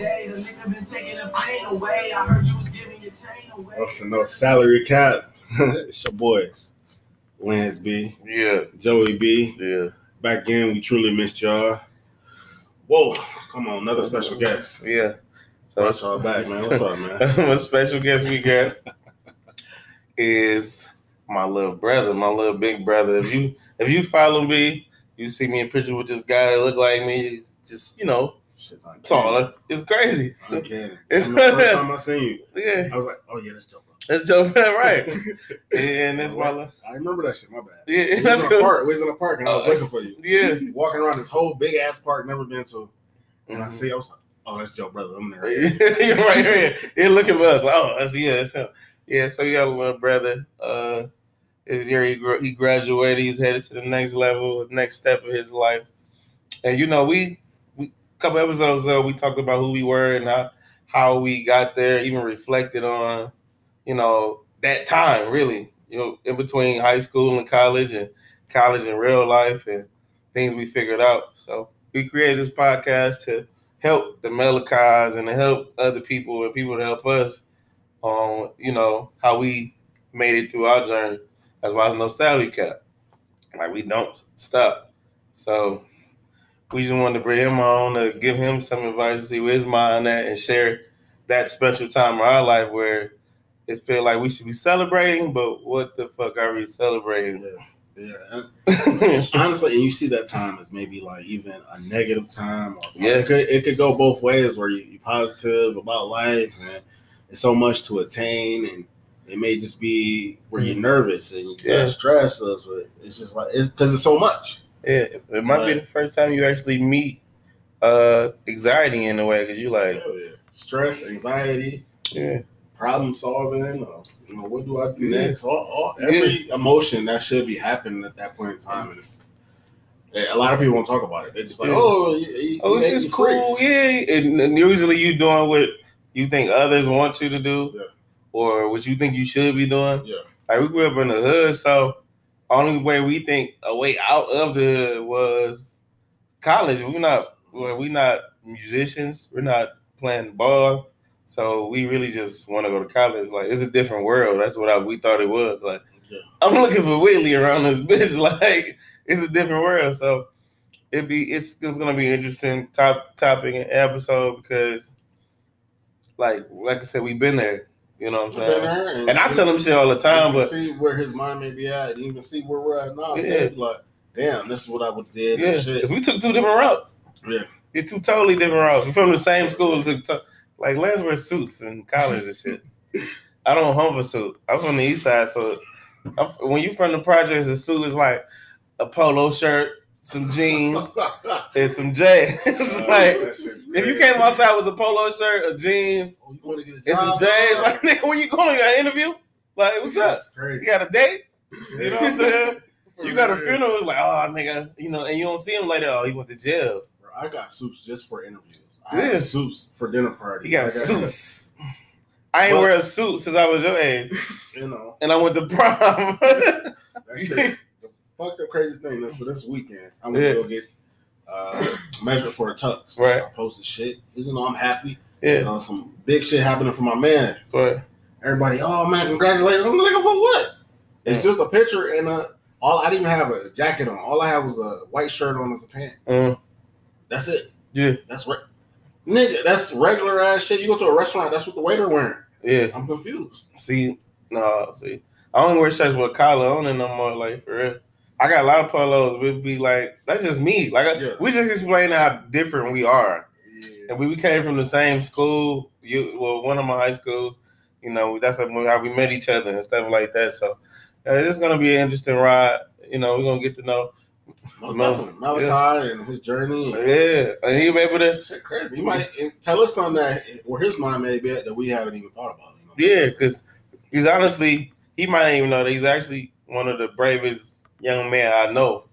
day. The nigga been taking the pain away. I heard you was giving your chain away. Up to No Salary Cap. It's your boys. Lance B. Yeah. Joey B. Yeah. Back in, we truly missed y'all. Whoa, come on, another special guest. Yeah. So that's all back, man. What's up, man? My special guest we got is my little brother, my little big brother. If you follow me, you see me in picture with this guy that look like me. He's just, you know, taller. It's crazy. I'm kidding. It's the first time I seen you. Yeah. I was like, oh yeah, that's dope. That's Joe Bell, right? And that's why I remember that shit. My bad. Yeah, we was in a park. And I was looking for you. Yeah, walking around this whole big ass park, never been to. And I see, I was like, oh, that's Joe brother. I'm there. You're right here. Yeah, looking for us. Like, oh, that's that's him. Yeah, so you got a little brother. His year he graduated. He's headed to the next level, the next step of his life. And you know, we a couple episodes ago we talked about who we were and how we got there. Even reflected on, you know, that time, really, you know, in between high school and college and real life and things we figured out. So we created this podcast to help the Malachis and to help other people and people to help us on, you know, how we made it through our journey. That's why there's no salary cap. Like, we don't stop. So we just wanted to bring him on to give him some advice to see where his mind at and share that special time in our life where it feel like we should be celebrating, but what the fuck are we celebrating? Yeah. Honestly, and you see that time as maybe like even a negative time. Or it could go both ways where you're positive about life and it's so much to attain, and it may just be where you're nervous and you got stressed. But it's just like, it's because it's so much. Yeah, it might be the first time you actually meet anxiety in a way, because you like stress, anxiety. Yeah. Problem solving, or, you know, what do I do next? Every emotion that should be happening at that point in time is. A lot of people won't talk about it. They're just like, it's cool, and usually you doing what you think others want you to do, or what you think you should be doing. Yeah, like we grew up in the hood, so only way we think a way out of the hood was college. We're not musicians. We're not playing ball. So we really just want to go to college. Like, it's a different world. That's what we thought it was. Like, I'm looking for Whitley around this bitch. Like, it's a different world. So it's gonna be an interesting topic and episode because, like I said, we've been there. You know what I'm saying? And I tell him shit all the time. But see where his mind may be at, and you can see where we're at now. Yeah. Like, damn, this is what I would have did. Yeah, because we took two different routes. Yeah, you're two totally different routes. We're from the same school. Like, Lance wears suits in college and shit. I don't hunt for suit. I'm from the east side, so when you from the projects, a suit is like a polo shirt, some jeans, and some J's. Like, if you came outside with a polo shirt, a jeans, and some J's, like, nigga, where you going? You got an interview? Like, what's up? You got a date? You know what I'm saying? You got a funeral, it's like, oh, nigga, you know, and you don't see him later, oh, he went to jail. Bro, I got suits just for interviews. I had suits for dinner party. You got suits. I ain't wear a suit since I was your age. You know. And I went to prom. That shit, the craziest thing is for this weekend, I went to go get measured for a tux. So I posted shit. You know, I'm happy. Yeah. You know, some big shit happening for my man. So everybody, oh man, congratulations. I'm looking for what? Yeah. It's just a picture and I didn't even have a jacket on. All I had was a white shirt on and some pants. That's it. Yeah. That's right. Nigga, that's regular ass shit. You go to a restaurant, that's what the waiter wearing. Yeah. I'm confused. See, I only wear shirts with a collar on it no more, like, for real. I got a lot of polos. We'd be like, that's just me. Like, we just explain how different we are. Yeah. And we came from the same school, one of my high schools, you know, that's how we met each other and stuff like that. So, it's going to be an interesting ride. You know, we're going to get to know Malachi and his journey. And he able to shit crazy. He might tell us something that where his mind may be at that we haven't even thought about. You know? Yeah, because he's honestly, he might even know that he's actually one of the bravest young men I know.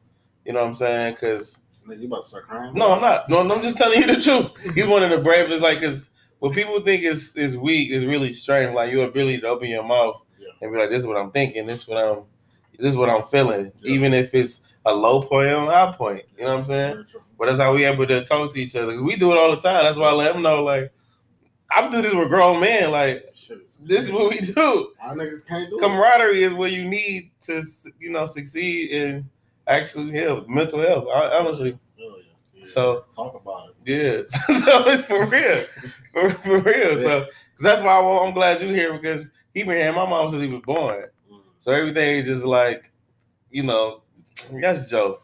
You know what I'm saying? Because you about to start crying? No, I'm not. No, I'm just telling you the truth. He's one of the bravest. Like, because what people think is weak is really strength. Like, your ability to open your mouth and be like, "This is what I'm thinking. This is what I'm feeling." Yeah. Even if it's a low point on a high point. You know what I'm saying? But that's how we able to talk to each other. Cause we do it all the time. That's why I let them know, like, I do this with grown men. Like, this is what we do. Our niggas can't do camaraderie is what you need to, you know, succeed in actually health, mental health. Honestly. Yeah. So talk about it. Yeah. So it's for real, for real. Yeah. So because that's why I'm glad you're here, because he been here. My mom since he was born. Mm. So everything is just like, you know, that's Joe.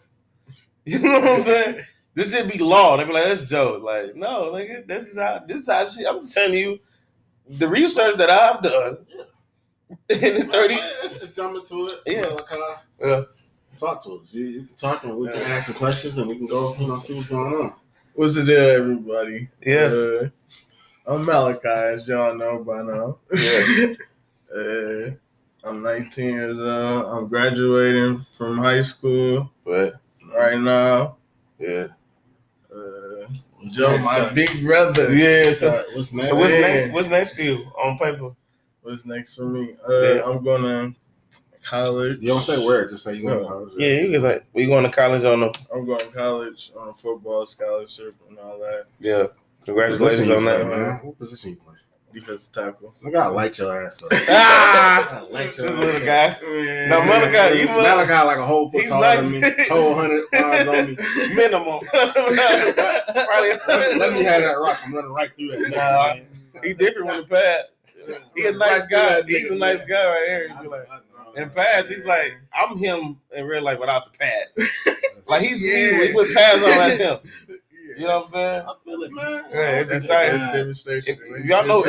You know what I'm saying? This should be law. They be like, that's Joe. Like, no, nigga, this is how shit. I'm just telling you the research that I've done. Yeah. In the 30. Let's just jump into it. Yeah. Yeah. Talk to us. You can talk and we can ask some questions and we can go, you know, see what's going on. What's the deal, everybody? Yeah. I'm Malachi, as y'all know by now. Yeah. I'm 19 years old. I'm graduating from high school. What? Right now. Yeah. Joe, my big brother. Yeah. So what's next? So what's next? What's next for you on paper? What's next for me? I'm going to college. You don't say where, just say you going to college. Yeah, you was like, we going to college on the. I'm going to college on a football scholarship and all that. Yeah, congratulations on that, man. What position you playing? Defensive tackle. I gotta light your ass up. I gotta light your ass up. This little guy. Yeah. No, Malachi, you Malachi like a whole foot taller than me. Whole 100 pounds on me. Minimum. Let me have that rock. I'm running right through that. Nah, he different with the pad. He a nice guy. He's a nice guy right here. He'd be like, in pads, he's like, I'm him in real life without the pads. Like, he put pads on like him. You know what I'm saying? I feel it, man. Yeah, it's exciting. Demonstration. If y'all know, I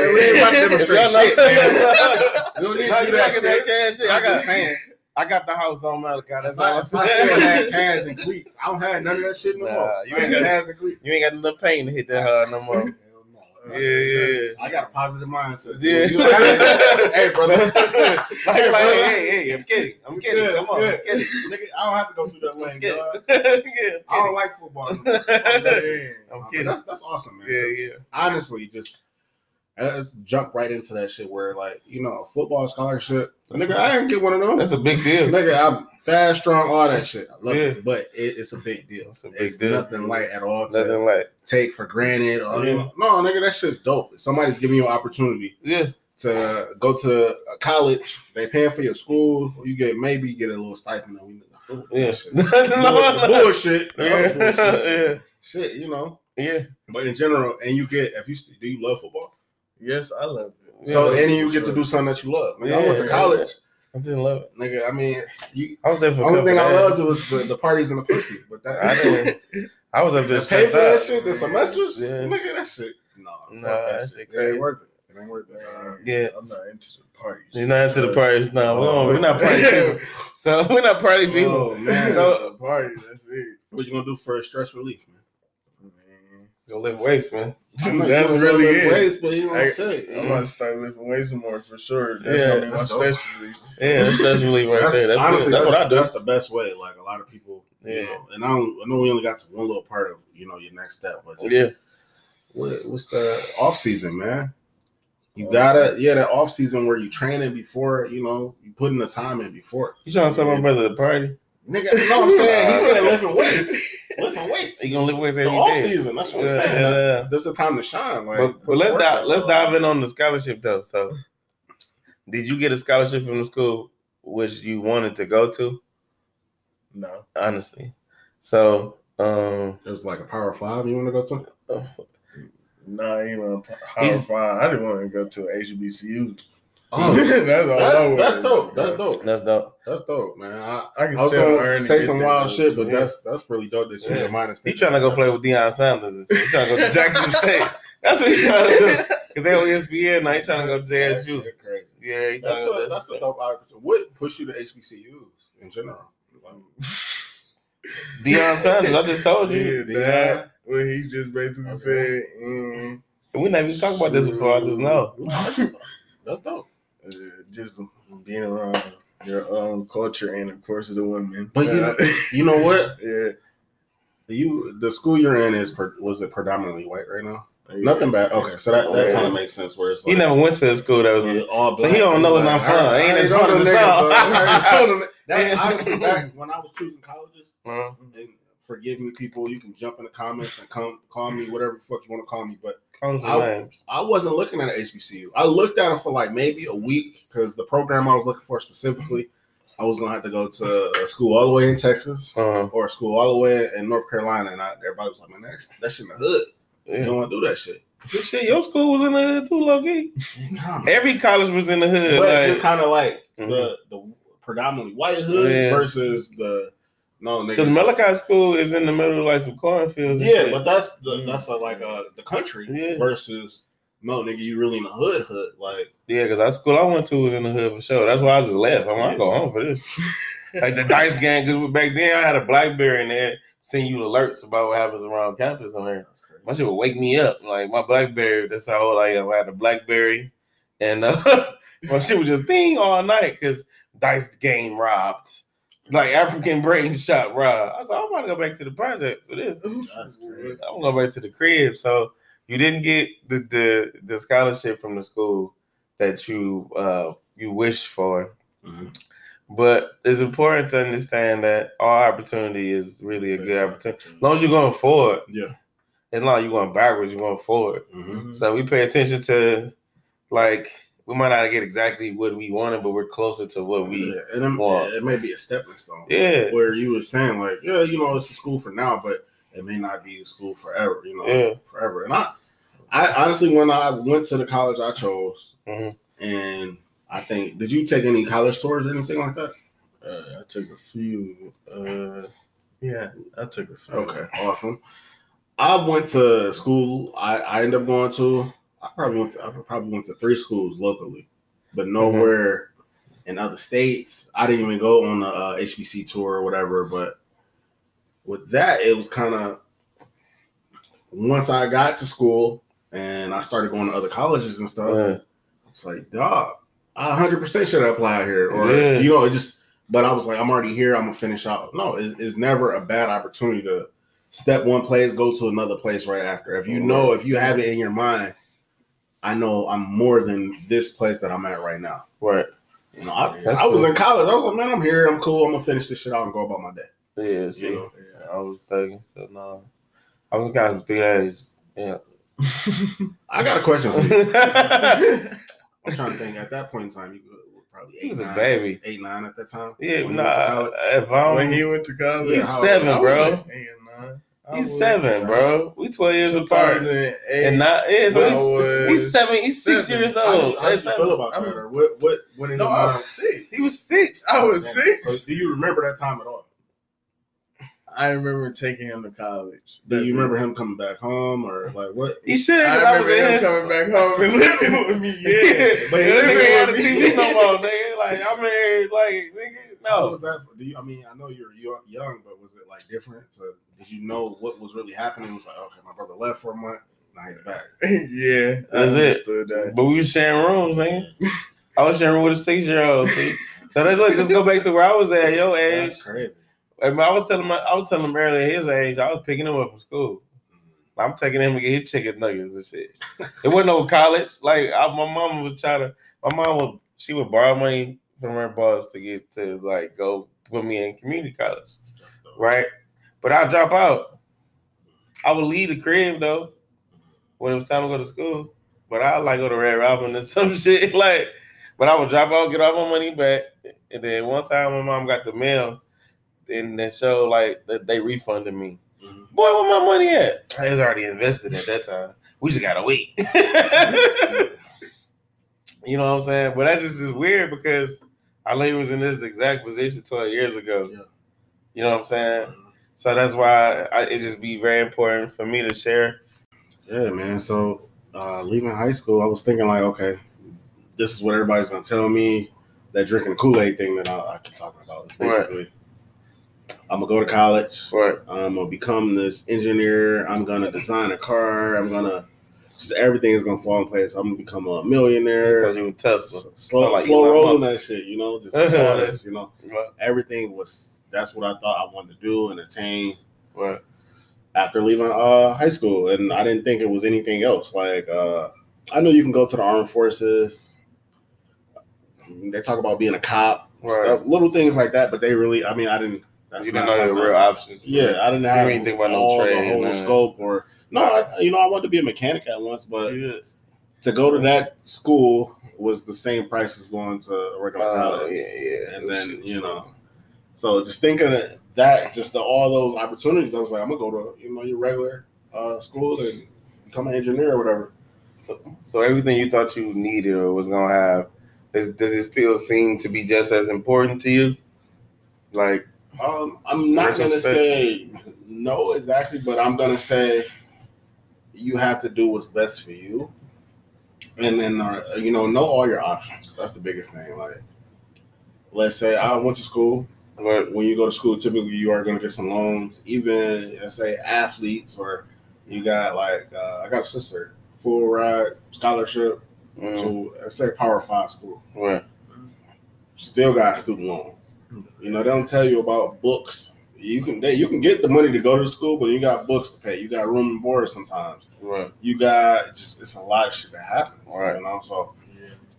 got saying, I got the house on Malachi. That's all I'm saying. I still had pads and cleats. I don't have none of that shit no more. You ain't got pads and cleats. You ain't got enough pain to hit that hard no more. Yeah. I got a positive mindset. Yeah. Hey, brother. Hey, I'm kidding. Come on, I'm kidding. Nigga, I don't have to go through that lane, God. I don't like football. I'm kidding. That's awesome, man. Yeah. Honestly, just let's jump right into that shit where, like, you know, a football scholarship. That's nigga, I didn't get one of them. That's a big deal. Nigga, I'm fast, strong, all that shit. I love it, but it's a big deal. It's a big deal. Nothing light at all. Nothing light. Take for granted. Or, no, nigga, that shit's dope. Somebody's giving you an opportunity to go to a college. They paying for your school. Or you get a little stipend. Bullshit. Shit, you know. Yeah. But in general, and you get, do you love football? Yes, I love it. So, and you get to do something that you love. Nigga, I went to college. I didn't love it. Nigga, I mean, I was there for only thing I loved was the parties and the pussy. But I was up there. Pay for that shit, the semesters? Yeah. Nigga, that shit. No, that shit ain't worth it. It ain't worth it. Yeah. I'm not into the parties. You're not into the parties? No, we're not party people. So, we're not party people. Oh, man. So, the party, that's it. What you going to do for stress relief, man? Go lift weights, man. That's really it. Weights, but you don't say. I'm gonna start lifting weights more for sure. That's gonna be my stress relief. Yeah, stress relief right there. That's honestly, that's what I do. That's the best way. Like a lot of people, you know, and I know we only got to one little part of, you know, your next step, but just, what's the off season, man? You gotta, that off season where you training before, you know, you putting the time in before. You trying to tell my brother the party? Nigga, you know what I'm saying? He said lifting weights. Lifting weights. He gonna lift weights every day. Off season. That's what I'm saying. That's the time to shine. Like, but let's dive in on the scholarship though. So, did you get a scholarship from the school which you wanted to go to? No, honestly. So, it was like a Power 5. You want to go to? Nah, even Power 5. I didn't want to go to HBCU. That's dope, man. I can still earn say some wild shit, but that's really dope that you minus. He trying to go play with Deion Sanders. He trying to go to Jackson State. That's what he's trying to do. Because they on ESPN now. He trying to go to JSU. That crazy. Yeah, he that's a dope opportunity. What pushed you to HBCUs in general? Deion Sanders. I just told you. Yeah, well, he just basically said, we not even talked about this before. I just know. That's dope. Just being around your own culture and, of course, the women. But you know what? Yeah. The school you're in was it predominantly white right now? Yeah. Nothing bad. Okay, so that kind of makes sense. Where it's like, he never went to a school that was all black. So he don't know it's not fun. Ain't as fun as it sounds. That honestly, back when I was choosing colleges, and forgive me, people, you can jump in the comments and come call me whatever the fuck you want to call me, but I wasn't looking at an HBCU. I looked at it for like maybe a week because the program I was looking for specifically, I was going to have to go to a school all the way in Texas or a school all the way in North Carolina, and everybody was like, man, that shit in the hood. Yeah. You don't want to do that shit. Shit, your school was in the hood too, low-key. Every college was in the hood. But like, just kind of like the predominantly white hood versus the no nigga. Because Malachi school is in the middle of like some cornfields. Yeah, shit. But that's the country versus no nigga. You really in the hood like because that school I went to was in the hood for sure. That's why I just left. I'm gonna go home for this. Like the Dice Gang, because back then I had a Blackberry and they send you alerts about what happens around campus on here. My shit would wake me up. Like, my Blackberry, that's how old I am. I had a Blackberry. And my shit was just ding all night because Dice Gang robbed. Like, African Brain Shop robbed. I said, I'm about to go back to the project for this. That's great. I'm going to go back to the crib. So, you didn't get the scholarship from the school that you wished for. Mm-hmm. But it's important to understand that all opportunity is really a good opportunity. As long as you're going forward. Yeah. And now you're going backwards, you're going forward. Mm-hmm. So we pay attention to, like, we might not get exactly what we wanted, but we're closer to what we want. Yeah, it may be a stepping stone. Yeah. Where you were saying, like, yeah, you know, it's a school for now, but it may not be a school forever, you know, forever. And I honestly, when I went to the college I chose, and I think, did you take any college tours or anything like that? I took a few. I took a few. Okay, awesome. I went to school. I ended up going to. I probably went to three schools locally, but nowhere in other states. I didn't even go on the HBC tour or whatever. But with that, it was kind of once I got to school and I started going to other colleges and stuff. Yeah. I was like, dog, I 100% should apply out here, or you know, it just. But I was like, I'm already here. I'm gonna finish out. No, it's never a bad opportunity to. Step one place, go to another place right after. If you know, if you have it in your mind, I know I'm more than this place that I'm at right now. Right. You know, I was in college. I was like, man, I'm here. I'm cool. I'm going to finish this shit out and go about my day. Yeah, see, you know? I was thinking. So, no. I was in college for 3 days. Yeah. I got a question for you. I'm trying to think. At that point in time, you probably he was a baby. 8, 9 at that time. Yeah, when he went to college. He's 7, bro. He's 7, bro. We 12 years apart. And not he's 7. He's 6 years old. How did you feel about Carter? I was 6. He was 6. I was 6. So do you remember that time at all? I remember taking him to college. Do you remember him coming back home or like what? He should have. I remember him coming back home and living with me. Yeah, but he didn't want to see me no more, nigga. Like I'm married, like nigga. No, what was that for? I mean, I know you're young, but was it like different? So did you know what was really happening? It was like, okay, my brother left for a month. Now he's back. Yeah, that's it. That. But we were sharing rooms, nigga. I was sharing with a 6-year-old. See? So let's go back to where I was at your age. That's crazy. I was telling him earlier his age. I was picking him up from school. I'm taking him to get his chicken nuggets and shit. It wasn't no college. Like my mom would borrow money from her boss to get to like go put me in community college, right? But I drop out. I would leave the crib though when it was time to go to school. But I like go to Red Robin or some shit like. But I would drop out, get all my money back, and then one time my mom got the mail. And that show like that they refunded me. Mm-hmm. Boy, where my money at? I was already invested at that time. We just gotta wait. You know what I'm saying? But that just is weird because I literally was in this exact position 12 years ago. Yeah. You know what I'm saying? Mm-hmm. So that's why it just be very important for me to share. Yeah, man. So leaving high school, I was thinking like, okay, this is what everybody's gonna tell me. That drinking Kool-Aid thing that I keep talking about is basically. Right. I'm gonna go to college. Right. I'm gonna become this engineer. I'm gonna design a car. I'm gonna just everything is gonna fall in place. I'm gonna become a millionaire. Because you were Tesla, slow rolling that shit. You know, just all this. You know, right. Everything was. That's what I thought I wanted to do and attain. Right. After leaving high school, and I didn't think it was anything else. Like I knew you can go to the armed forces. They talk about being a cop, stuff, little things like that, but they really, I mean, I didn't. That's you didn't know the real options. Yeah, I didn't have anything about no trade, the whole scope, or no. I wanted to be a mechanic at once, but to go to that school was the same price as going to a regular college. Yeah. And then so just thinking of that, just all those opportunities, I was like, I'm gonna go to your regular school and become an engineer or whatever. So everything you thought you needed or was gonna have, does it still seem to be just as important to you? Like. I'm not going to say no exactly, but I'm going to say you have to do what's best for you. And then, know all your options. That's the biggest thing. Like, let's say I went to school. But when you go to school, typically you are going to get some loans. Even, let's say, athletes or you got I got a sister, full ride, scholarship to, let's say, Power 5 school. Right. Still got student loans. They don't tell you about books. You can get the money to go to school, but you got books to pay. You got room and board sometimes. Right. You got it's a lot of shit that happens. Right. So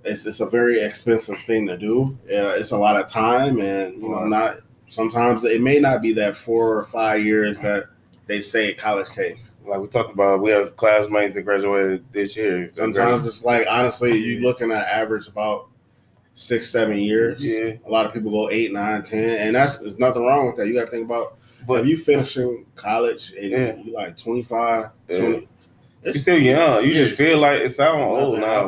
it's a very expensive thing to do. It's a lot of time, and not sometimes it may not be that 4 or 5 years that they say college takes. Like we talked about, we have classmates that graduated this year. Sometimes it's like honestly, you're looking at average about 6-7 years. Yeah. A lot of people go 8, 9, 10, and there's nothing wrong with that. You got to think about. But if you finishing college and you're like 25, 20, you're still young. You just feel like it sounds old now,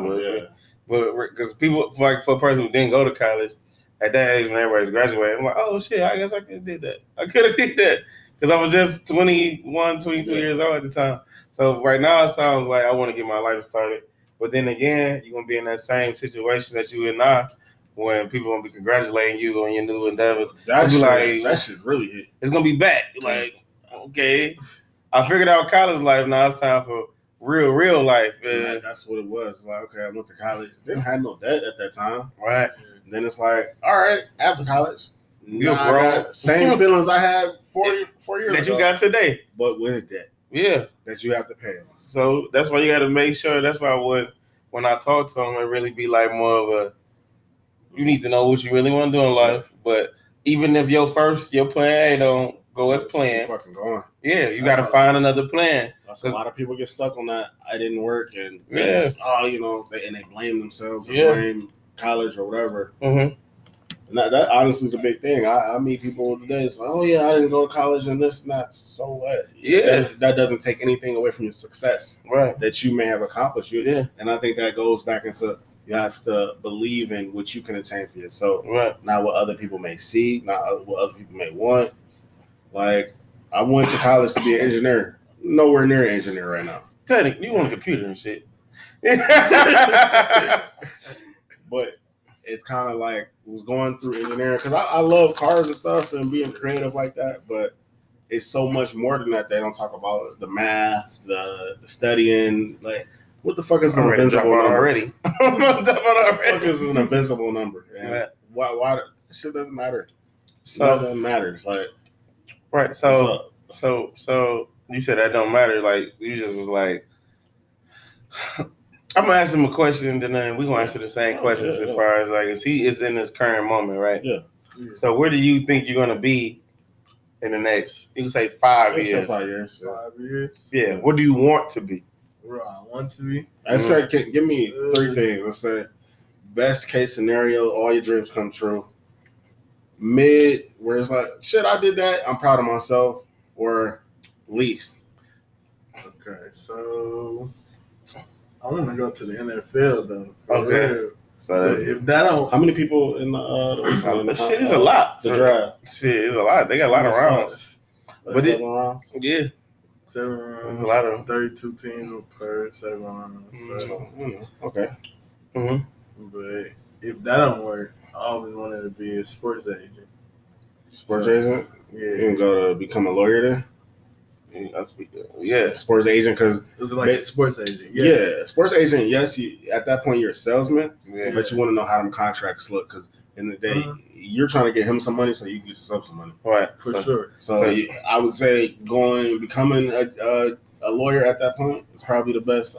but because people for a person who didn't go to college at that age when everybody's graduating, I'm like, oh shit, I guess I could have did that. I could have did that because I was just 21, 22 years old at the time. So right now it sounds like I want to get my life started. But then again, you're gonna be in that same situation that you and I, when people gonna be congratulating you on your new endeavors. That shit really hit. It's gonna be back. Like, okay, I figured out college life. Now it's time for real life. And that's what it was. Like, okay, I went to college. Didn't have no debt at that time. Right. And then it's like, all right, after college, you're grown. Same feelings I had 4 years ago. That you got today, but with debt. Yeah, that you have to pay. So that's why you got to make sure. That's why when I talk to him, it really be like more of you need to know what you really want to do in life. But even if your plan A don't go as planned, fucking going. Yeah, you got to find another plan. A lot of people get stuck on that. I didn't work, and they blame themselves, blame college or whatever. Mm-hmm. And that honestly is a big thing. I meet people today. It's like, oh yeah, I didn't go to college and this and that. So what? Yeah, that doesn't take anything away from your success, right? That you may have accomplished. And I think that goes back into you have to believe in what you can attain for yourself, right? Not what other people may see, not what other people may want. Like I went to college to be an engineer. Nowhere near an engineer right now. Technically, you want a computer and shit, but. It's kind of like was going through engineering because I love cars and stuff and being creative like that, but it's so much more than that. They don't talk about the math, the studying. Like, what the fuck is an invincible number? What the fuck is an invincible number? Why? Shit doesn't matter. Nothing matters. Like, right. So you said that don't matter. Like, you just was like. I'm gonna ask him a question, and then we're gonna answer the same questions as far as like, he is in his current moment, right? Yeah. So where do you think you're gonna be in the next? You would say 5 years. 5 years. 5 years. Yeah. What do you want to be? Where I want to be. I said, give me three things. I said, best case scenario, all your dreams come true. Mid, where it's like, shit, I did that. I'm proud of myself. Or least. Okay, so. I want to go to the NFL though. Real. So if that don't, how many people in the shit is a lot. The draft shit is a lot. They got a lot of rounds. Like but 7 rounds. Yeah, 7 rounds. It's a lot of 32 teams per 7 rounds. So. Okay. Mm-hmm. But if that don't work, I always wanted to be a sports agent. Sports agent? Yeah. You can go to become a lawyer then. Sports agent because it's like a sports agent. Yeah, sports agent. Yes, at that point you're a salesman, but you want to know how them contracts look because in the day you're trying to get him some money so you can get yourself some money. Right, for sure. So I would say becoming a lawyer at that point is probably the best.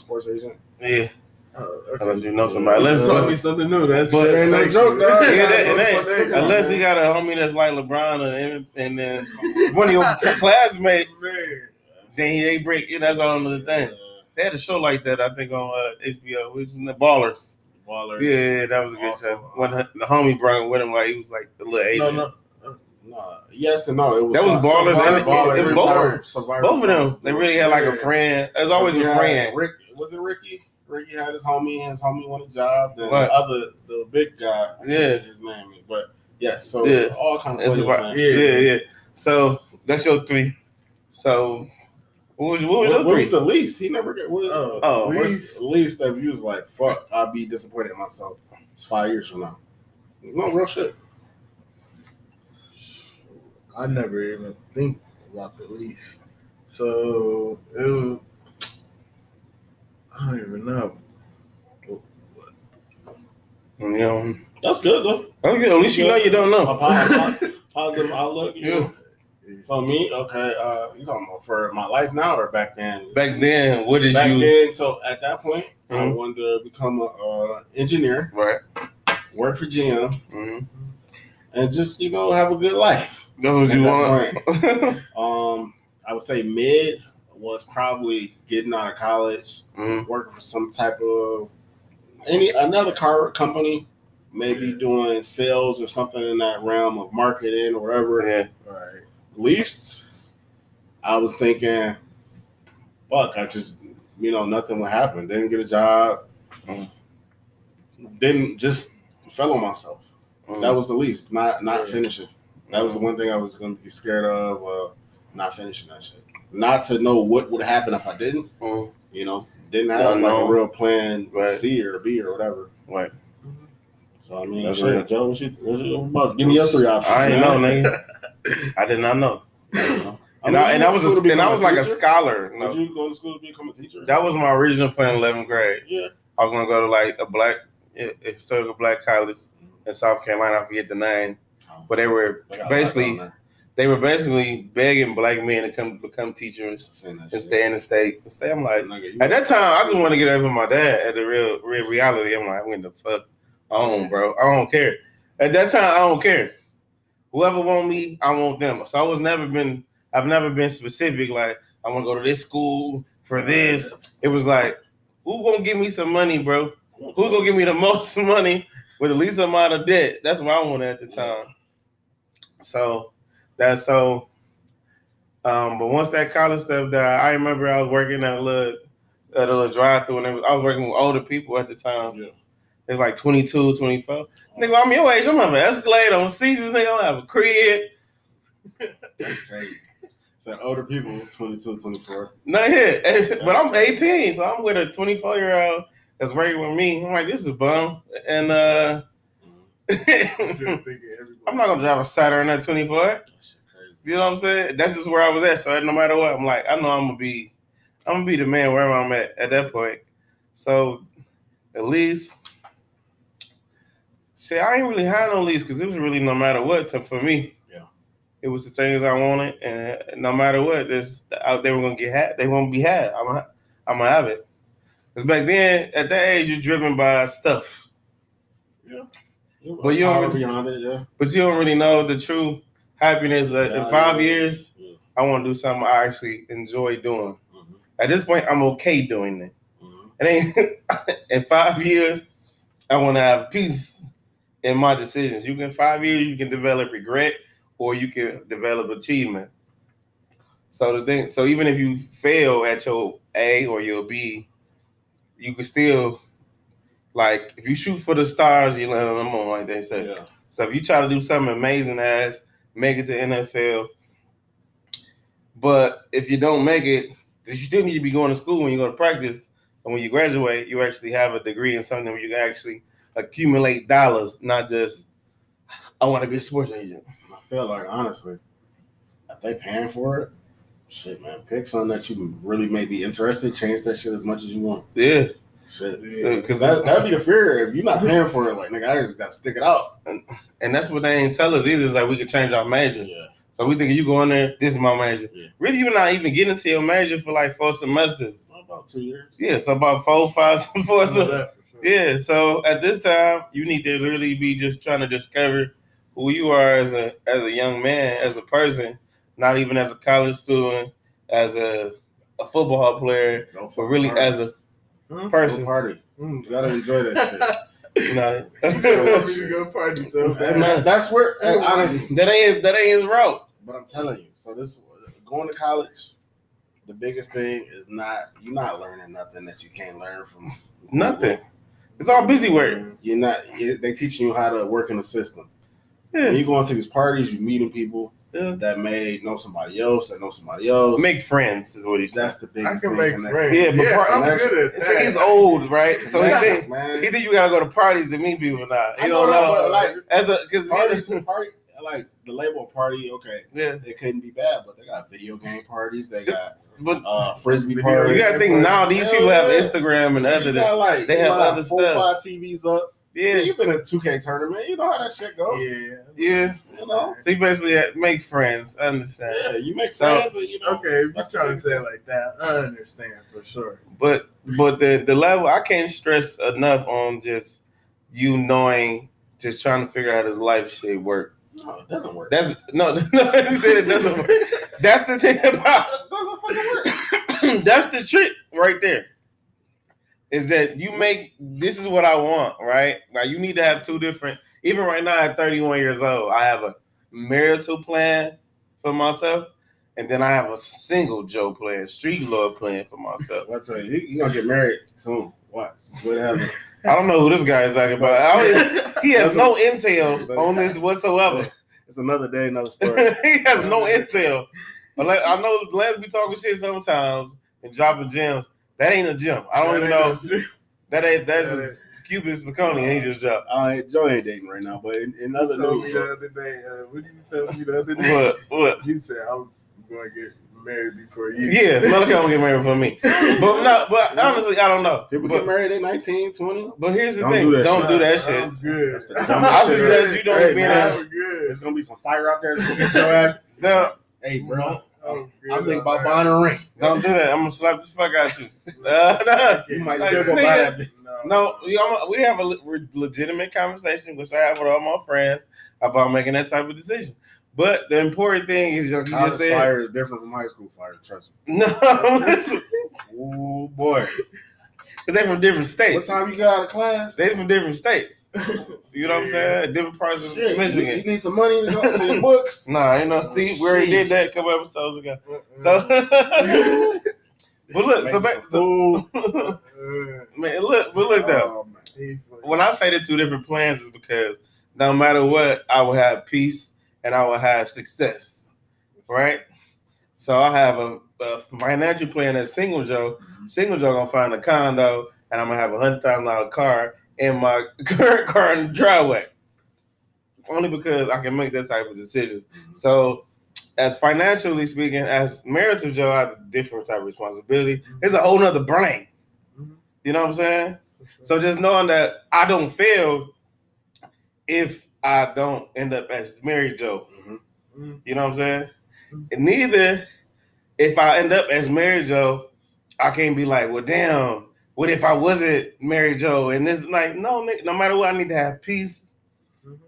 Sports agent. Yeah, Oh, okay. Unless you know somebody. Let's talk me something new. That's but, shit. Ain't no joke, dog. Unless you got a homie that's like LeBron and then one of your classmates, man. Then he ain't break. That's all another thing. They had a show like that, I think, on HBO, which is in the Ballers. Yeah, that was a good show. When the homie brought him with him, like he was like the little agent. Yes and no. It was Ballers and Ballers. Both of them. They really had like a friend. There's always a friend. Rick, was it Ricky? Ricky had his homie, and his homie won a job. Then the big guy, I can't his name is, but all kinds of things. Yeah. So that's your three. So what was the least? He never got. Least that you was like, fuck, I'd be disappointed in myself. It's 5 years from now. No real shit. I never even think about the least. So it was. I don't even know. Yeah, that's good though. Okay, at least you know you don't know. Positive outlook. You. For me, okay. You talking about for my life now or back then? Back then, what did you? Back then, so at that point, I wanted to become an engineer. Right. Work for GM. Mm-hmm. And just have a good life. That's what you want. I would say mid was probably getting out of college, working for some type of another car company, maybe doing sales or something in that realm of marketing or whatever. Yeah. Right. Least I was thinking, fuck, I just nothing would happen. Didn't get a job. Didn't just fell on myself. That was the least. Not finishing. That was the one thing I was going to be scared of, not finishing that shit. Not to know what would happen if I didn't, didn't have a real plan C or B or whatever. Right. So, that's right. Joe, give me your three options. I ain't know, nigga. I did not know. I was like a scholar. Did you go to school to become a teacher? That was my original plan in 11th grade. Yeah. I was going to go to like a historical black college in South Carolina. I forget the name. But they were basically begging black men to come become teachers and stay in the state. I'm like, at that time, I just want to get over my dad at the real reality. I'm like, when the fuck on, bro? I don't care. At that time, I don't care. Whoever want me, I want them. So I've never been specific. Like, I want to go to this school for this. It was like, who's going to give me some money, bro? Who's going to give me the most money with the least amount of debt? That's what I wanted at the time. So that's so. But once that college stuff died, I remember I was working at a little drive-thru, and I was working with older people at the time. Yeah. They was like 22, 24. Nigga, I'm your age. I'm gonna have an Escalade on Caesars. Nigga, I'm gonna have a crib. That's crazy. So older people, 22, 24. Not here, but I'm 18, so I'm with a 24-year-old that's working with me. I'm like, this is a bum, and I'm not gonna drive a Saturn at 24. You know what I'm saying? That's just where I was at. So no matter what, I'm like, I know I'm gonna be the man wherever I'm at that point. So at least, see, I ain't really had no least because it was really no matter what for me. Yeah, it was the things I wanted, and no matter what, they were gonna get had. They won't be had. I'm gonna have it. Because back then, at that age, you're driven by stuff. Yeah. But you don't really know the true happiness. In 5 years, I want to do something I actually enjoy doing. Mm-hmm. At this point, I'm okay doing it. Mm-hmm. In 5 years, I want to have peace in my decisions. In 5 years, you can develop regret or you can develop achievement. So even if you fail at your A or your B, you can still. Like, if you shoot for the stars, you land on the moon, like they say. Yeah. So if you try to do something amazing as make it to NFL, but if you don't make it, you still need to be going to school when you go to practice. And when you graduate, you actually have a degree in something where you can actually accumulate dollars, not just, I want to be a sports agent. I feel like, honestly, if they paying for it, shit, man, pick something that you really may be interested, change that shit as much as you want. Yeah. Shit, because that'd be the fear if you're not paying for it. Like, nigga, I just gotta stick it out, and that's what they ain't tell us either. Is like we can change our major. Yeah. So we think you go in there. This is my major. Yeah. Really, you're not even getting to your major for like 4 semesters. about 2 years. Yeah, so about 4, 5, 4. Sure. Yeah, so at this time, you need to really be just trying to discover who you are as a young man, as a person, not even as a college student, as a football player, but really party. As a person. Go party. You gotta enjoy that shit. You know, go party. So that's where honestly that ain't his route. But I'm telling you, so this going to college. The biggest thing is you're not learning nothing that you can't learn from nothing. People. It's all busy work. They teaching you how to work in the system. Yeah. When you going to these parties, you're meeting people that may know somebody else, Make friends is what he said. That's the biggest thing. I can make friends. Yeah, but I'm good at that. He's old, right? So he think you gotta go to parties to meet people now. You don't know. Like the label party, okay, yeah, it couldn't be bad, but they got video game parties, they got frisbee parties. You gotta think now these people have Instagram and other things. Like, they have other stuff. 4 or 5 TVs up. Yeah, you've been in a 2K tournament. You know how that shit goes. Yeah. You know. So you basically make friends. I understand. Yeah, you make friends. And, you know, okay, if you're trying to say it like that, I understand for sure. But the level, I can't stress enough on just you knowing, just trying to figure out how this life shit work. No, it doesn't work. No, you said it doesn't work. That's the thing about it doesn't fucking work. That's the trick right there. Is that you make this is what I want, right? Now you need to have two different. Even right now at 31 years old, I have a marital plan for myself, and then I have a single Joe plan, street love plan for myself. That's right. You're gonna get married soon. Watch. What happens? I don't know who this guy is talking about. He has no intel on this whatsoever. It's another day, another story. He has no intel. But like, I know Lance be talking shit sometimes and dropping gems. That ain't a gem. I don't even know. That's Cuban Ciccone. He just dropped. Joe ain't dating right now, but in other news. What did you tell me the other day? What? You said I'm going to get married before you. Yeah, Malachi won't get married before me. But honestly, I don't know. People get married at 19, 20. But here's the thing. Don't do that shit. I'm good. I suggest you don't be out. There's going to be some fire out there. No. Hey, bro. I'm thinking about buying a ring. Don't do that. I'm going to slap the fuck out of you. You might still go buy that bitch. No, we have a legitimate conversation, which I have with all my friends, about making that type of decision. But the important thing is just college fire is different from high school fire. Trust me. No, listen. Oh boy, because they're from different states. What time you got out of class? They're from different states. You know what I'm saying? Different parts of Michigan. You need some money to go to your books. Nah, ain't no. See, we already did that a couple episodes ago. So, but look, so back to man, look though. When I say the two different plans is because no matter what, I will have peace. And I will have success, right? So I have a financial plan that's single Joe. Single Joe gonna find a condo, and I'm gonna have a $100,000 car in my current car in the driveway. Only because I can make that type of decisions. So, as financially speaking, as marital Joe, I have a different type of responsibility. It's a whole nother brain. You know what I'm saying? So just knowing that I don't fail if I don't end up as married Joe. You know what I'm saying? And neither, if I end up as married Joe, I can't be like, well, damn, what if I wasn't married Joe? And it's like, no, Nick, no matter what, I need to have peace,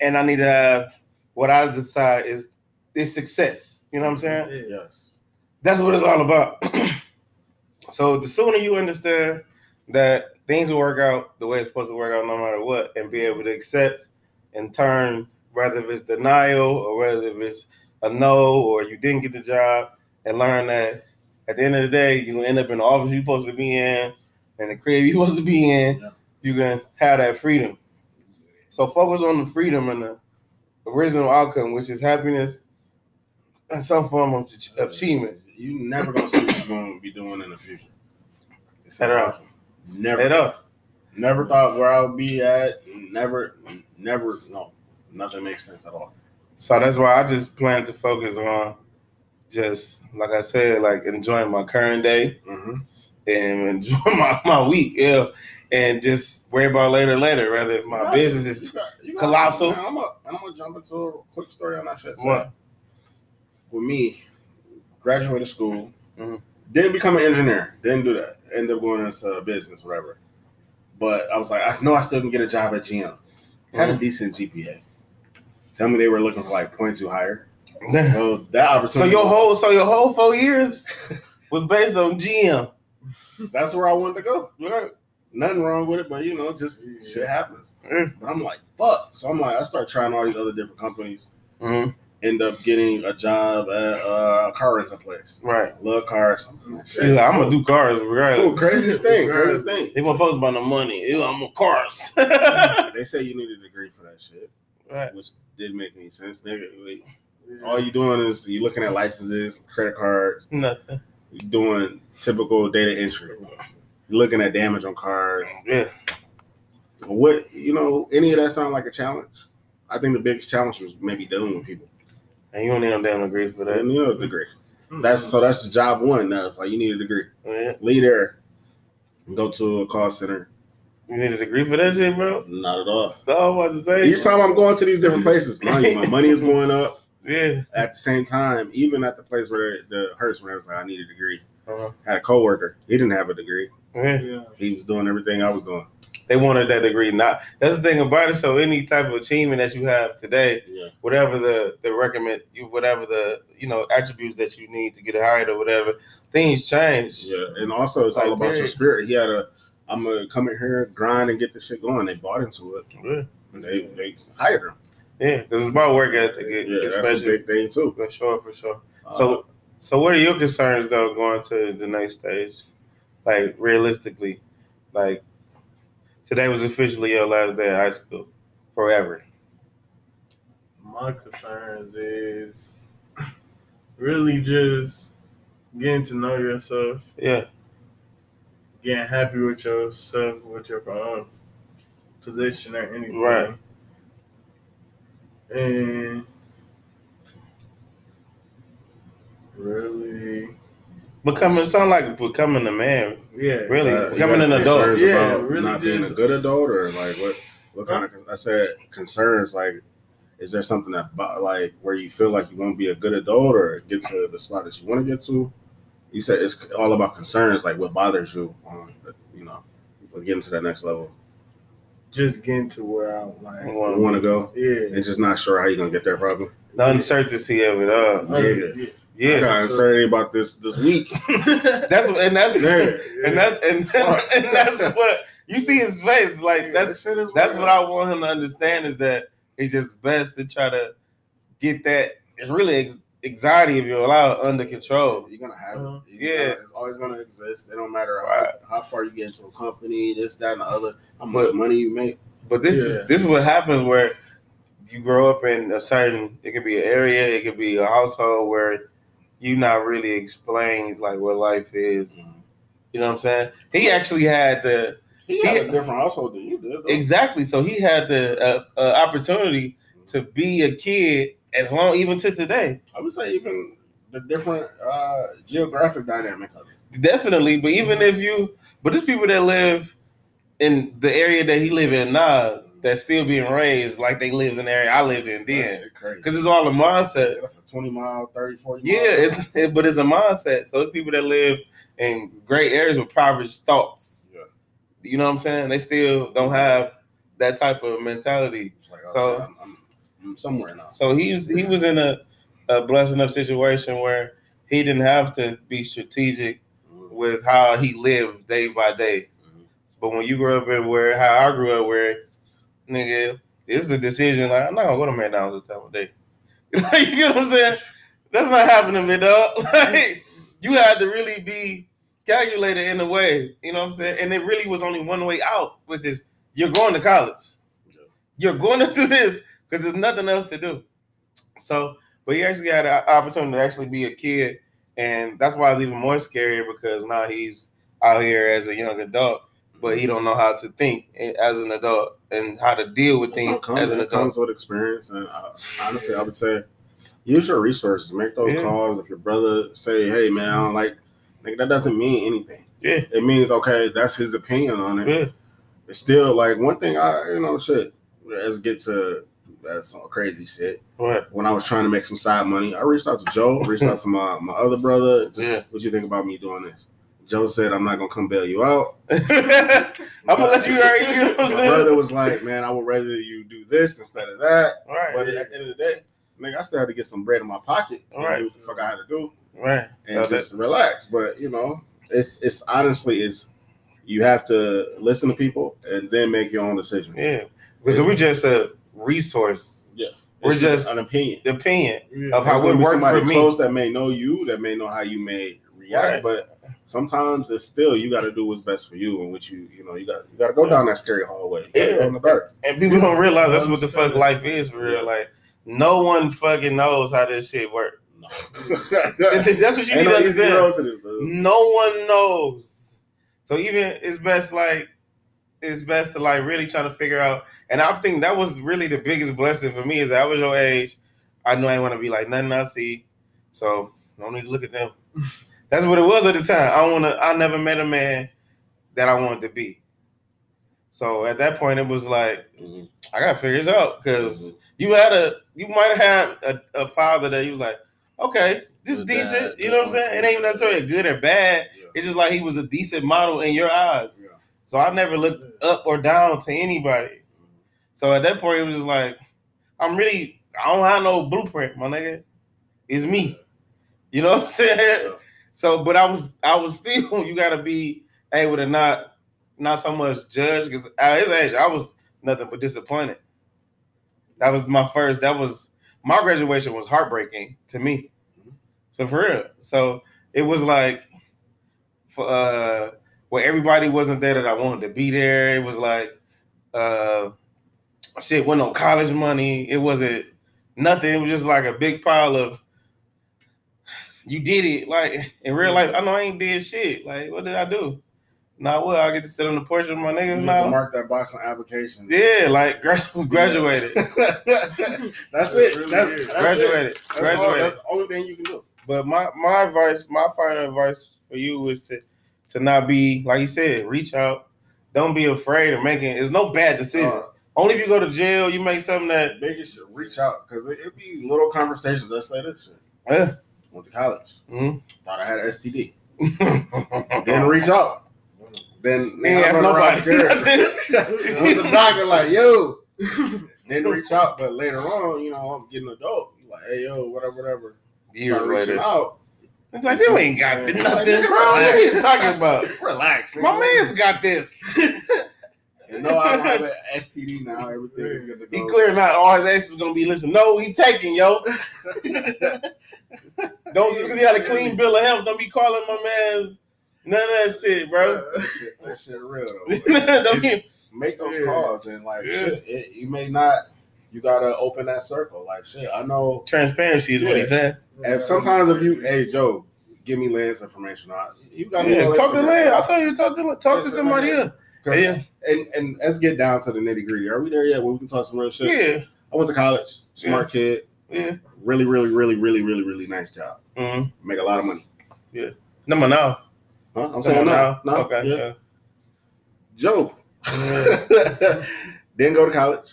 and I need to have what I decide is success. You know what I'm saying? Yes. That's what it's all about. So the sooner you understand that things will work out the way it's supposed to work out no matter what, and be able to accept and turn, whether if it's denial or whether if it's a no or you didn't get the job, and learn that at the end of the day, you end up in the office you're supposed to be in and the crib you're supposed to be in, you're going to have that freedom. So focus on the freedom and the original outcome, which is happiness and some form of achievement. You never going to see what you're going to be doing in the future. It's awesome. Never thought where I would be at. Nothing makes sense at all. So that's why I just plan to focus on just, like I said, like enjoying my current day and enjoying my week. Yeah. And just worry about later, rather if my business is colossal. I'm going to jump into a quick story on that shit. So what? With me, graduated school, didn't become an engineer. Didn't do that. end up going into business, whatever. But I was like, I know I still can get a job at GM. I had a decent GPA. Tell me they were looking for like 0.2 higher. So that opportunity. So your whole 4 years was based on GM. That's where I wanted to go. Right. Nothing wrong with it, but you know, just shit happens. But I'm like, fuck. So I'm like, I start trying all these other different companies. Mm-hmm. End up getting a job at a car rental place. Right. Love cars. She's like, I'm going to do cars. Regardless. Ooh, craziest thing. They weren't focused on the money. Ew, I'm on cars. They say you need a degree for that shit. Right. Which didn't make any sense. All you doing is you looking at licenses, credit cards. Nothing. You're doing typical data entry. You're looking at damage on cars. Yeah. What, you know, any of that sound like a challenge? I think the biggest challenge was maybe dealing with people. And you don't need no damn degree for that. You need a degree. That's the job one. Now it's like you need a degree. Yeah. Leader, go to a call center. You need a degree for that shit, bro? Not at all. That's all I was about to say. Each time I'm going to these different places, my money is going up. Yeah. At the same time, even at the place where the Hearst, when I was like, I need a degree. Uh-huh. I had a coworker. He didn't have a degree. Yeah. He was doing everything I was doing. They wanted that degree. Not that's the thing about it. So any type of achievement that you have today, whatever the recommend you, whatever the attributes that you need to get hired or whatever, things change. Yeah, and also it's all about your spirit. He had I'm gonna come in here, grind, and get this shit going. They bought into it. Yeah, and they hired him. Yeah, because it's about work ethic. That's a big thing too. For sure. So what are your concerns though going to the next stage? Like realistically, like. Today was officially your last day of high school forever. My concerns is really just getting to know yourself. Yeah. Getting happy with yourself, with your own position or anything. Right. And really... Becoming a man. Yeah. Really. Exactly. Becoming an adult. Yeah, about really. Not being a good adult or like what kind of, I said concerns, like, is there something that like where you feel like you won't be a good adult or get to the spot that you want to get to? You said it's all about concerns, like what bothers you on, getting to that next level. Just getting to where I want to go. Yeah. And just not sure how you're going to get there probably. The uncertainty of it all. Yeah. Yeah, I got uncertainty about this week. That's what you see his face. Like that's what I want him to understand is that it's just best to try to get that. It's really anxiety if you allow it under control. You're gonna have it. It's always gonna exist. It don't matter how far you get into a company, this, that, and the other. How much money you make. But this is what happens where you grow up in a certain. It could be an area. It could be a household where. You not really explained like what life is. Mm-hmm. You know what I'm saying? He actually had the... He had a different household than you did. Though. Exactly. So he had the opportunity to be a kid as long, even to today. I would say even the different geographic dynamic of it. Definitely. But even if you... But there's people that live in the area that he live in now that's still being raised like they lived in the area I lived in then. Because it's all a mindset. That's a 20-mile, 30, 40 mile. Yeah, but it's a mindset. So it's people that live in great areas with impoverished thoughts. Yeah. You know what I'm saying? They still don't have that type of mentality. Like, so I'm somewhere now. So he was in a blessed enough situation where he didn't have to be strategic with how he lived day by day. Mm-hmm. But when you grew up how I grew up where nigga, it's a decision. Like, I'm not gonna go to McDonald's this time of day. You get what I'm saying? That's not happening, man, dog. Like, you had to really be calculated in a way. You know what I'm saying? And it really was only one way out, which is you're going to college. You're going to do this because there's nothing else to do. So, but he actually had an opportunity to actually be a kid, and that's why it's even more scary because now he's out here as a young adult. But he don't know how to think as an adult and how to deal with things as an adult. It comes with experience, and honestly, I would say use your resources. Make those calls. If your brother say, "Hey, man, I don't like," that doesn't mean anything. Yeah, it means okay. That's his opinion on it. Yeah. It's still like one thing. Let's get to that's all crazy shit. Right. When I was trying to make some side money, I reached out to Joe. Reached out to my other brother. Just, what you think about me doing this? Joe said, I'm not going to come bail you out. I'm going to let you right here. You know what I'm saying? My brother was like, man, I would rather you do this instead of that. All right. But at the end of the day, nigga, I still had to get some bread in my pocket. All right. Do what the fuck I had to do. Right. And so just relax. But, you know, it's honestly, it's you have to listen to people and then make your own decision. Yeah. Because we're just a resource. Yeah. We're just an opinion. The opinion of how it works for me. Close that may know you, that may know how you may react, but sometimes it's still you got to do what's best for you and what you know you got to go down that scary hallway. Yeah, on the dirt. And people don't realize that's what the fuck life is for real. Like no one fucking knows how this shit works. No. That's what you need to understand. No one knows. So even it's best to like really try to figure out. And I think that was really the biggest blessing for me is that I was your age. I knew I didn't want to be like nothing I see. So no need to look at them. That's what it was at the time. I never met a man that I wanted to be. So at that point it was like, I got to figure this out. Cause you might have had a father that you was like, okay, this is decent. You know what I'm saying? It ain't necessarily good or bad. Yeah. It's just like, he was a decent model in your eyes. Yeah. So I never looked up or down to anybody. So at that point, it was just like, I don't have no blueprint, my nigga. It's me. You know what I'm saying? So, but I was still, you gotta be able to not so much judge, because at his age, I was nothing but disappointed. My graduation was heartbreaking to me. So for real. So it was like, well, everybody wasn't there that I wanted to be there. It was like, shit, wasn't no college money. It wasn't nothing. It was just like a big pile of, you did it. Like, in real life, I know I ain't did shit. Like, what did I do? Not what? I get to sit on the porch with my niggas now. You need to mark that box on applications. Yeah, like, graduated. That's it. Really that's graduated. It. That's the only thing you can do. But my advice, my final advice for you is to not be, like you said, reach out. Don't be afraid of making. There's no bad decisions. Only if you go to jail, you make something that niggas should reach out, because it be little conversations that say this shit. Yeah. Went to college. Mm-hmm. Thought I had an STD. Didn't reach out. Then nigga, ask nobody. Scared. I was a doctor like, yo. Didn't reach out, but later on, you know, I'm getting adult. Like, hey, yo, whatever. Years later. Out. It's like, you ain't got nothing, bro. What are you talking about? Relax. My man's got this. And no, I don't have an STD now. Everything is going to go. He clearing out. All his ass is going to be listening. No, he taking, yo. Don't, just because he had a clean bill of health, don't be calling my man none of that shit, bro. That shit real, though. Make those calls and, like, shit. You may not. You gotta open that circle, like shit. I know transparency is what he said. And sometimes if you, hey Joe, give me Lance information. You gotta talk to Lance. I'll tell you, talk to somebody else. Yeah, and let's get down to the nitty gritty. Are we there yet? Well, we can talk some real shit. Yeah, I went to college. Smart kid. Yeah, really, really, really, really, really, really nice job. Mm-hmm. Make a lot of money. Yeah, number now. Huh? I'm saying no. Okay. Yeah. Joe. Yeah. Didn't go to college.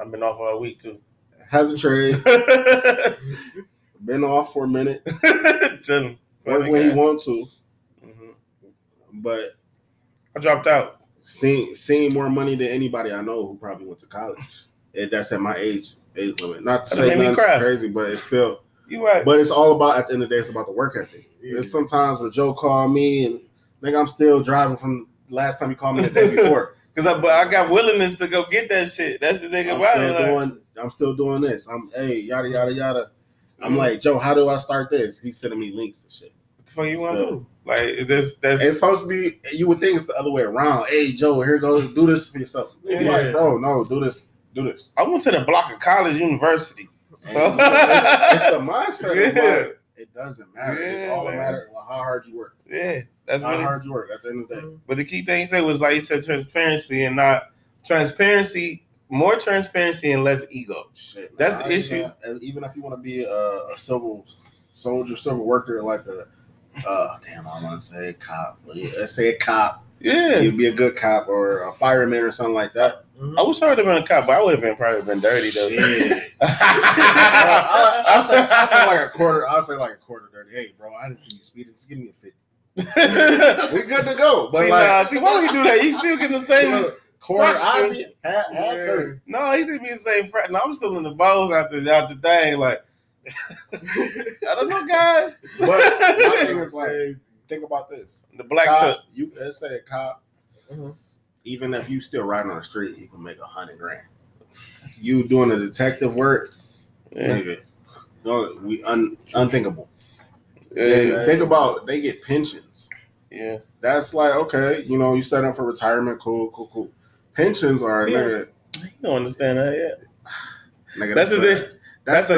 I've been off all week, too. Hasn't traded. Been off for a minute. Worked when he wanted to. Mm-hmm. But I dropped out. Seen more money than anybody I know who probably went to college. That's at my age limit. Not to say nothing crazy, but it's still. You right. But it's all about, at the end of the day, it's about the work ethic. Yeah. Sometimes when Joe called me, and I'm still driving from last time he called me the day before. But I got willingness to go get that shit. That's the thing about it. I'm still doing this. Yada, yada, yada. I'm like, Joe, how do I start this? He's sending me links and shit. What the fuck you want to do? Like, it's supposed to be, you would think it's the other way around. Hey, Joe, here goes. Do this for yourself. Yeah. You're like, bro, no, do this. I went to the block of college university. So it's the mindset. Yeah. Like, it doesn't matter. It's all a matter of how hard you work. Yeah. That's really hard work at the end of the day. But the key thing he said was, like you said, transparency and not transparency, more transparency and less ego. Shit, that's the issue. Even if you want to be a civil soldier, civil worker, like I want to say cop. Let's say a cop. Yeah. You'd be a good cop or a fireman or something like that. Mm-hmm. I wish I would have been a cop, but I would have probably been dirty though. Yeah. I'll say like a quarter dirty. Hey, bro, I didn't see you speeding. Just give me a 50. We good to go. But see, like, nah, see, why would he do that? He's still getting the same fraction. No, he's still being the same fraction. No, I'm still in the balls after the thing. Like, I don't know, guys. But my thing is like, think about this: the black cop, you let's say a cop. Mm-hmm. Even if you still riding on the street, you can make $100,000. You doing the detective work, nigga. No, we unthinkable. Yeah. Think about they get pensions. Yeah, that's like okay, you know, you set up for retirement. Cool. Pensions are nigga. You don't understand that yet. Nigga, that's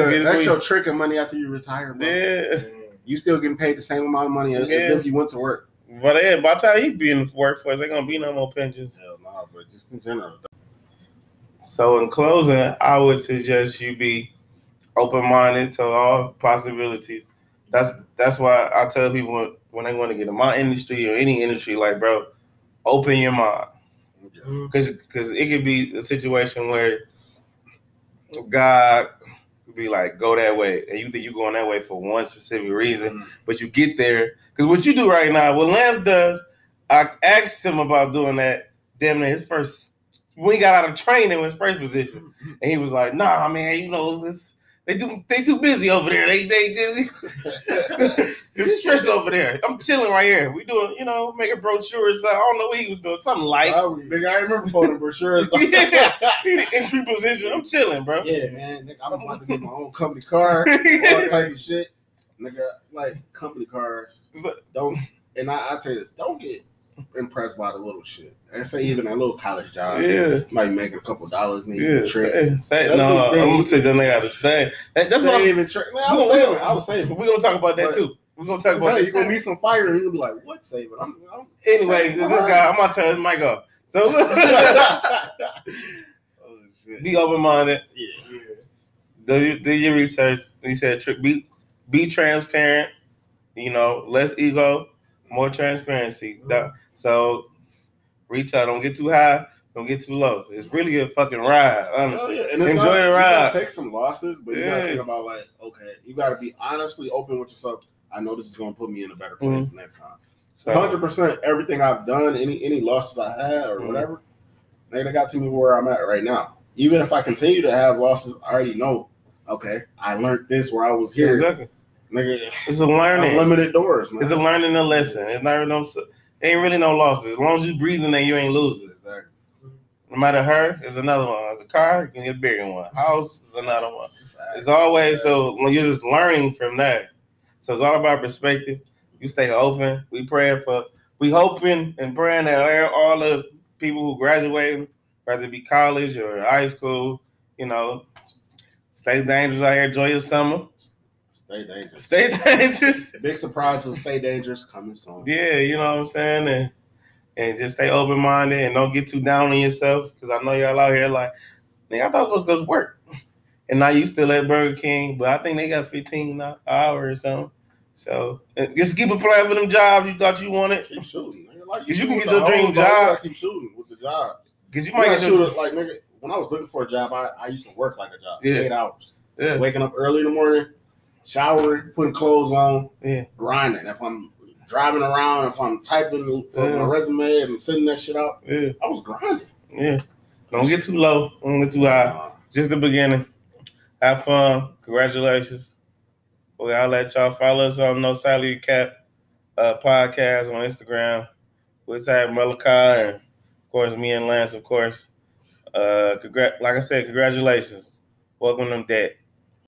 your trick of money after you retire. Bro. Yeah, you still getting paid the same amount of money as if you went to work. But yeah, by the time he be in the workforce, there gonna be no more pensions. Hell nah, but just in general. So in closing, I would suggest you be open-minded to all possibilities. That's why I tell people when they want to get in my industry or any industry, like, bro, open your mind. Because it could be a situation where God could be like, go that way. And you think you're going that way for one specific reason, but you get there. Because what you do right now, what Lance does, I asked him about doing that, damn near his first when he got out of training in his first position. And he was like, nah, man, you know, it's... They too busy over there. They it's stress over there. I'm chilling right here. We doing, you know, making brochures. I don't know what he was doing. Something like. I remember folding brochures. Yeah. Entry position. I'm chilling, bro. Yeah, man. Nigga, I'm about to get my own company car. All type of shit. Nigga, like company cars. Don't. And I tell you this. Don't get impressed by the little shit. And say even a little college job, might make a couple dollars, maybe a trip. No, I'm gonna take that nigga out of say. That's what I'm even trick. Man, I was saving. But we're gonna talk about that too. We're gonna talk about that. You're gonna meet some fire and you'll be like, what saving? Anyway, this guy, I'm gonna turn his mic off. So oh, shit. Be open minded. Yeah. Do your research. You said trick. Be transparent, you know, less ego, more transparency. So retail, don't get too high, don't get too low. It's really a fucking ride, honestly. Oh, yeah. And enjoy the ride. You gotta take some losses, but you gotta think about like, okay, you gotta be honestly open with yourself. I know this is gonna put me in a better place next time. So 100% everything I've done, any losses I had or whatever, they got to me where I'm at right now. Even if I continue to have losses, I already know, okay, I learned this where I was here. Yeah, exactly. Nigga, it's a learning. Unlimited doors, man. It's a learning and lesson. It's not no. Ain't really no losses. As long as you breathing, then you ain't losing. Exactly. No matter her, is another one. As a car, you can get bigger one. House is another one. It's always so when you're just learning from that. So it's all about perspective. You stay open. We hoping and praying that all the people who graduate, whether it be college or high school, you know, stay dangerous out here. Enjoy your summer. Stay dangerous. Big surprise for stay dangerous coming soon. Yeah, you know what I'm saying? And just stay open-minded and don't get too down on yourself. Because I know y'all out here like, nigga, I thought I was going to work. And now you still at Burger King. But I think they got 15 an hour or something. So just keep applying for them jobs you thought you wanted. Keep shooting. Because like you can get your dream job. Keep shooting with the job. Because you might get shooting. Like, nigga, when I was looking for a job, I used to work like a job. Yeah. 8 hours. Yeah. Waking up early in the morning. Showering, putting clothes on, grinding. If I'm driving around, if I'm typing for my resume and sending that shit out, I was grinding. Yeah. Don't get too low. Don't get too high. Just the beginning. Have fun. Congratulations. Okay, I'll let y'all follow us on No Salary Cap podcast on Instagram. We'll have Malachi and, of course, me and Lance, of course. Like I said, congratulations. Welcome them dead.